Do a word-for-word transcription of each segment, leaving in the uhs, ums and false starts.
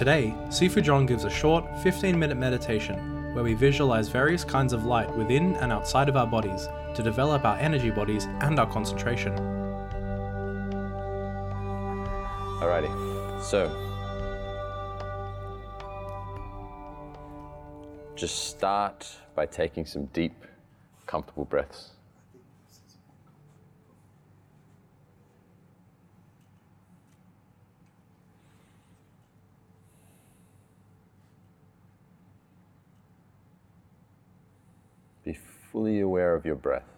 Today, Sifu John gives a short, fifteen minute meditation where we visualize various kinds of light within and outside of our bodies to develop our energy bodies and our concentration. Alrighty, so just start by taking some deep, comfortable breaths. Be fully aware of your breath.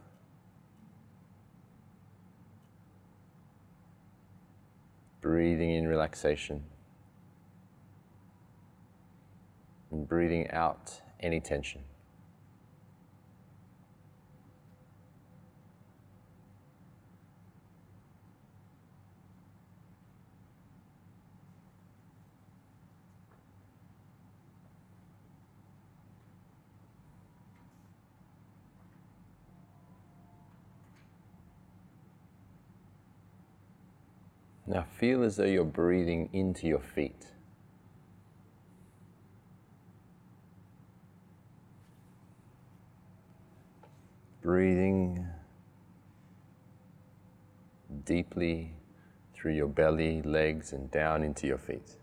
Breathing in relaxation and breathing out any tension. Now feel as though you're breathing into your feet. Breathing deeply through your belly, legs, and down into your feet.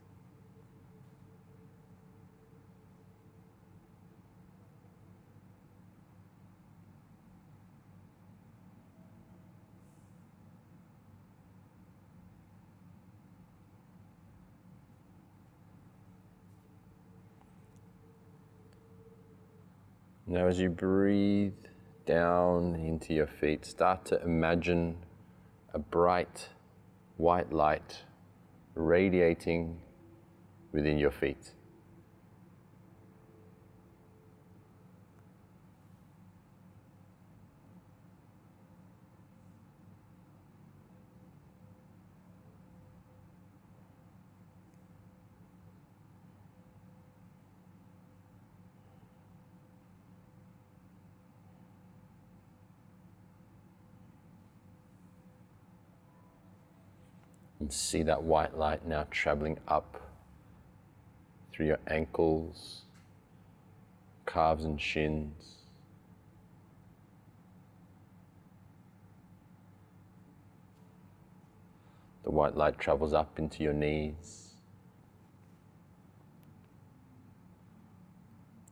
Now as you breathe down into your feet, start to imagine a bright white light radiating within your feet. And see that white light now traveling up through your ankles, calves and shins, the white light travels up into your knees,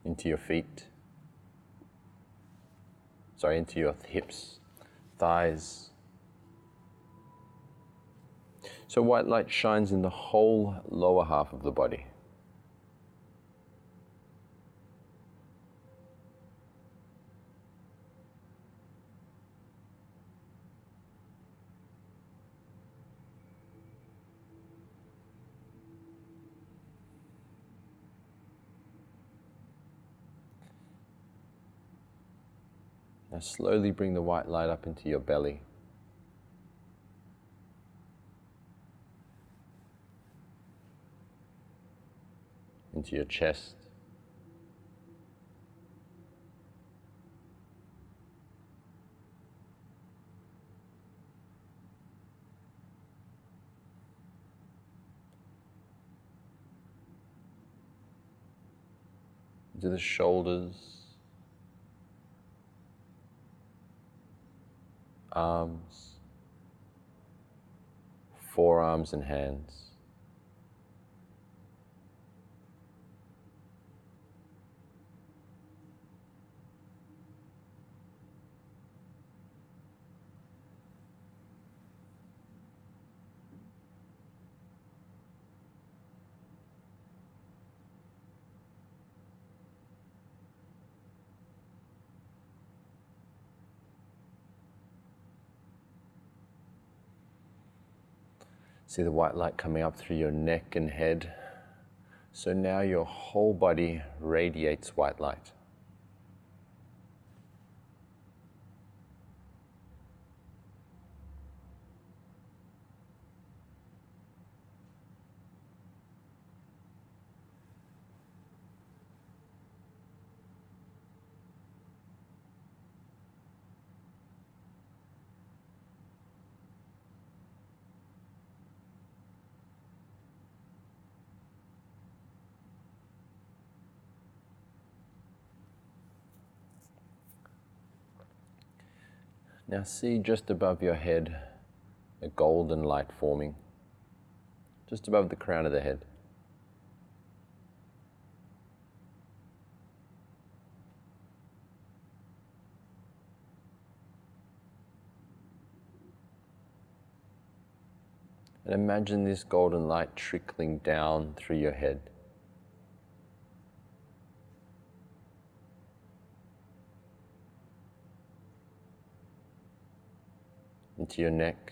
into your feet, sorry, into your hips, thighs. So white light shines in the whole lower half of the body. Now slowly bring the white light up into your belly. Into your chest, into the shoulders, arms, forearms and hands. See the white light coming up through your neck and head. So now your whole body radiates white light. Now see just above your head a golden light forming, just above the crown of the head. And imagine this golden light trickling down through your head. Into your neck,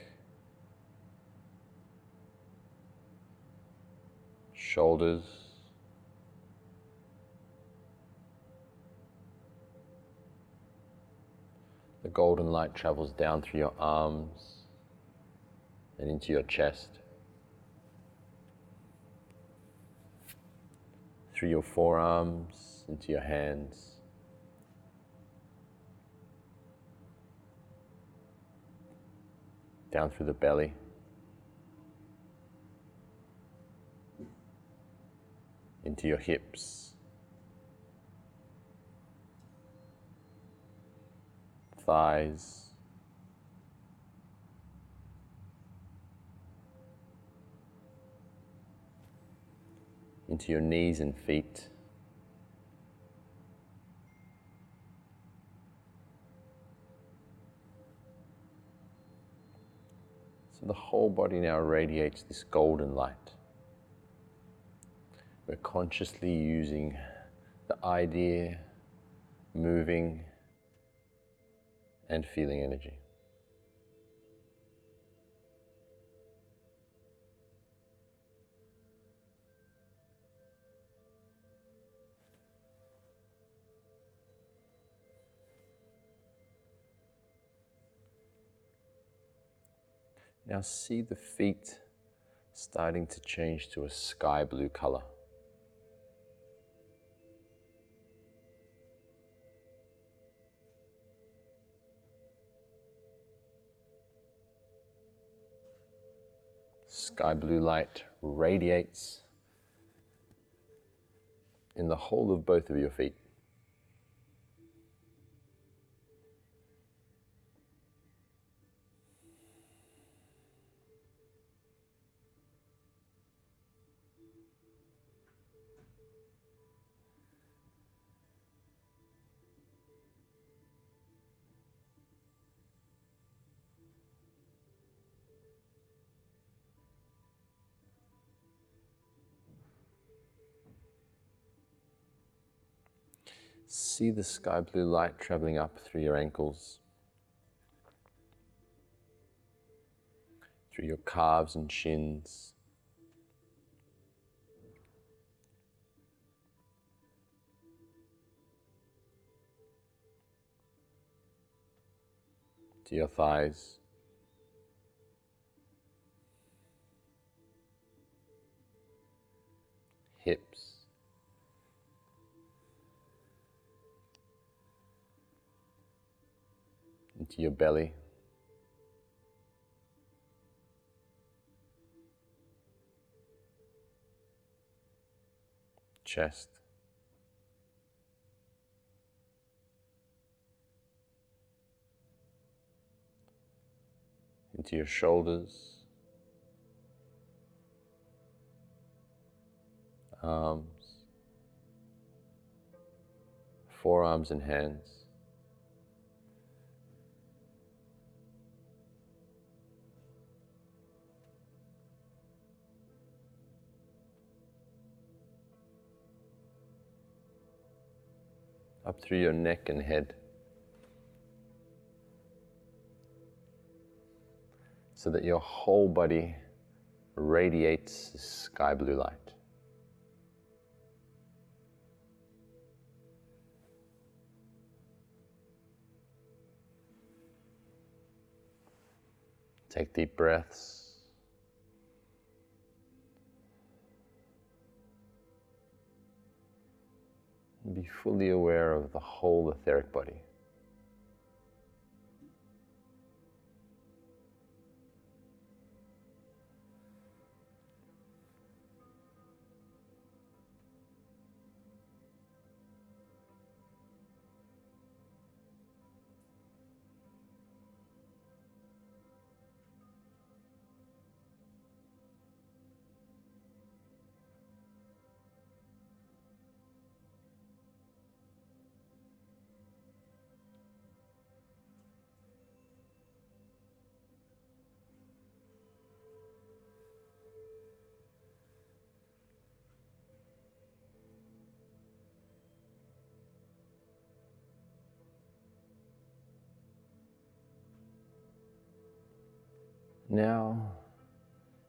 shoulders, the golden light travels down through your arms and into your chest, through your forearms, into your hands. Down through the belly, into your hips, thighs, into your knees and feet, the whole body now radiates this golden light. We're consciously using the idea, moving, and feeling energy. Now see the feet starting to change to a sky blue color. Sky blue light radiates in the whole of both of your feet. See the sky blue light traveling up through your ankles, through your calves and shins, to your thighs, hips, into your belly, chest, into your shoulders, arms, forearms and hands. Up through your neck and head. So that your whole body radiates this sky blue light. Take deep breaths. Be fully aware of the whole etheric body. Now,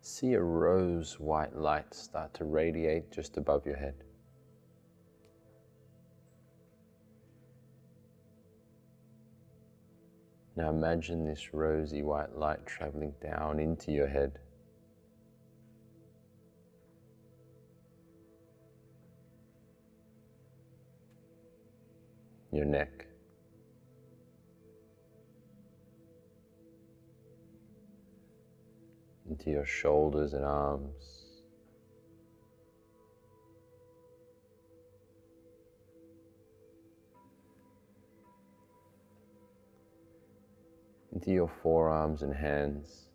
see a rose white light start to radiate just above your head. Now imagine this rosy white light traveling down into your head. Your neck. Into your shoulders and arms. Into your forearms and hands,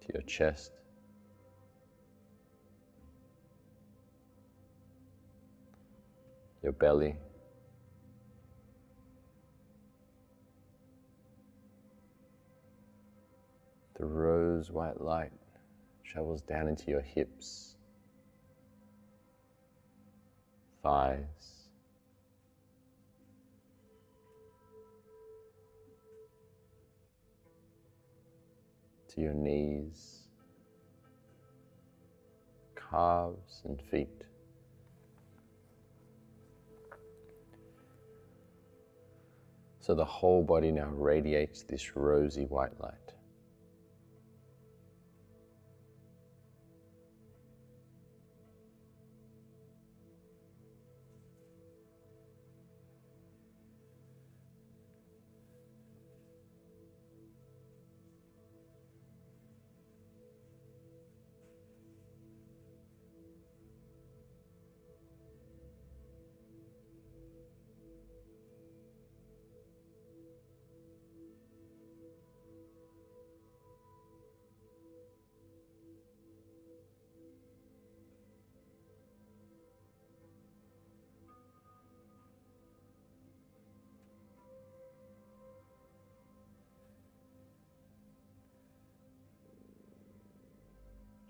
to your chest, your belly, the rose white light travels down into your hips, thighs, to your knees, calves and feet. So the whole body now radiates this rosy white light.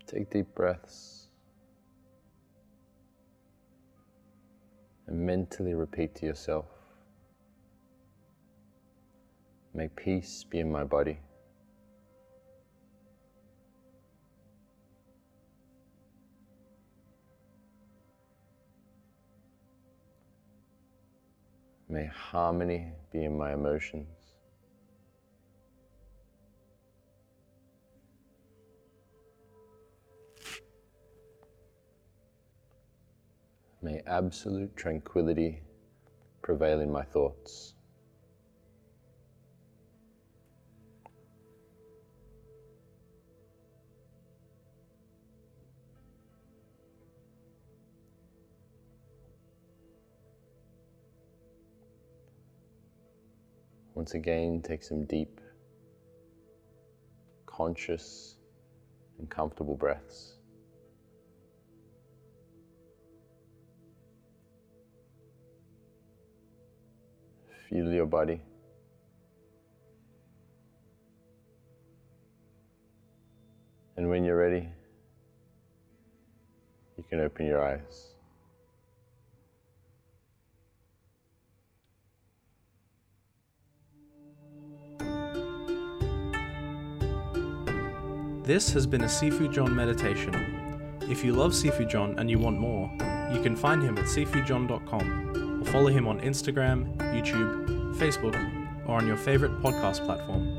Take deep breaths and mentally repeat to yourself, may peace be in my body. May harmony be in my emotions. May absolute tranquility prevail in my thoughts. Once again, take some deep, conscious, and comfortable breaths. Feel your body. And when you're ready, you can open your eyes. This has been a Sifu John meditation. If you love Sifu John and you want more, you can find him at Sifu John dot com. Follow him on Instagram, YouTube, Facebook, or on your favorite podcast platform.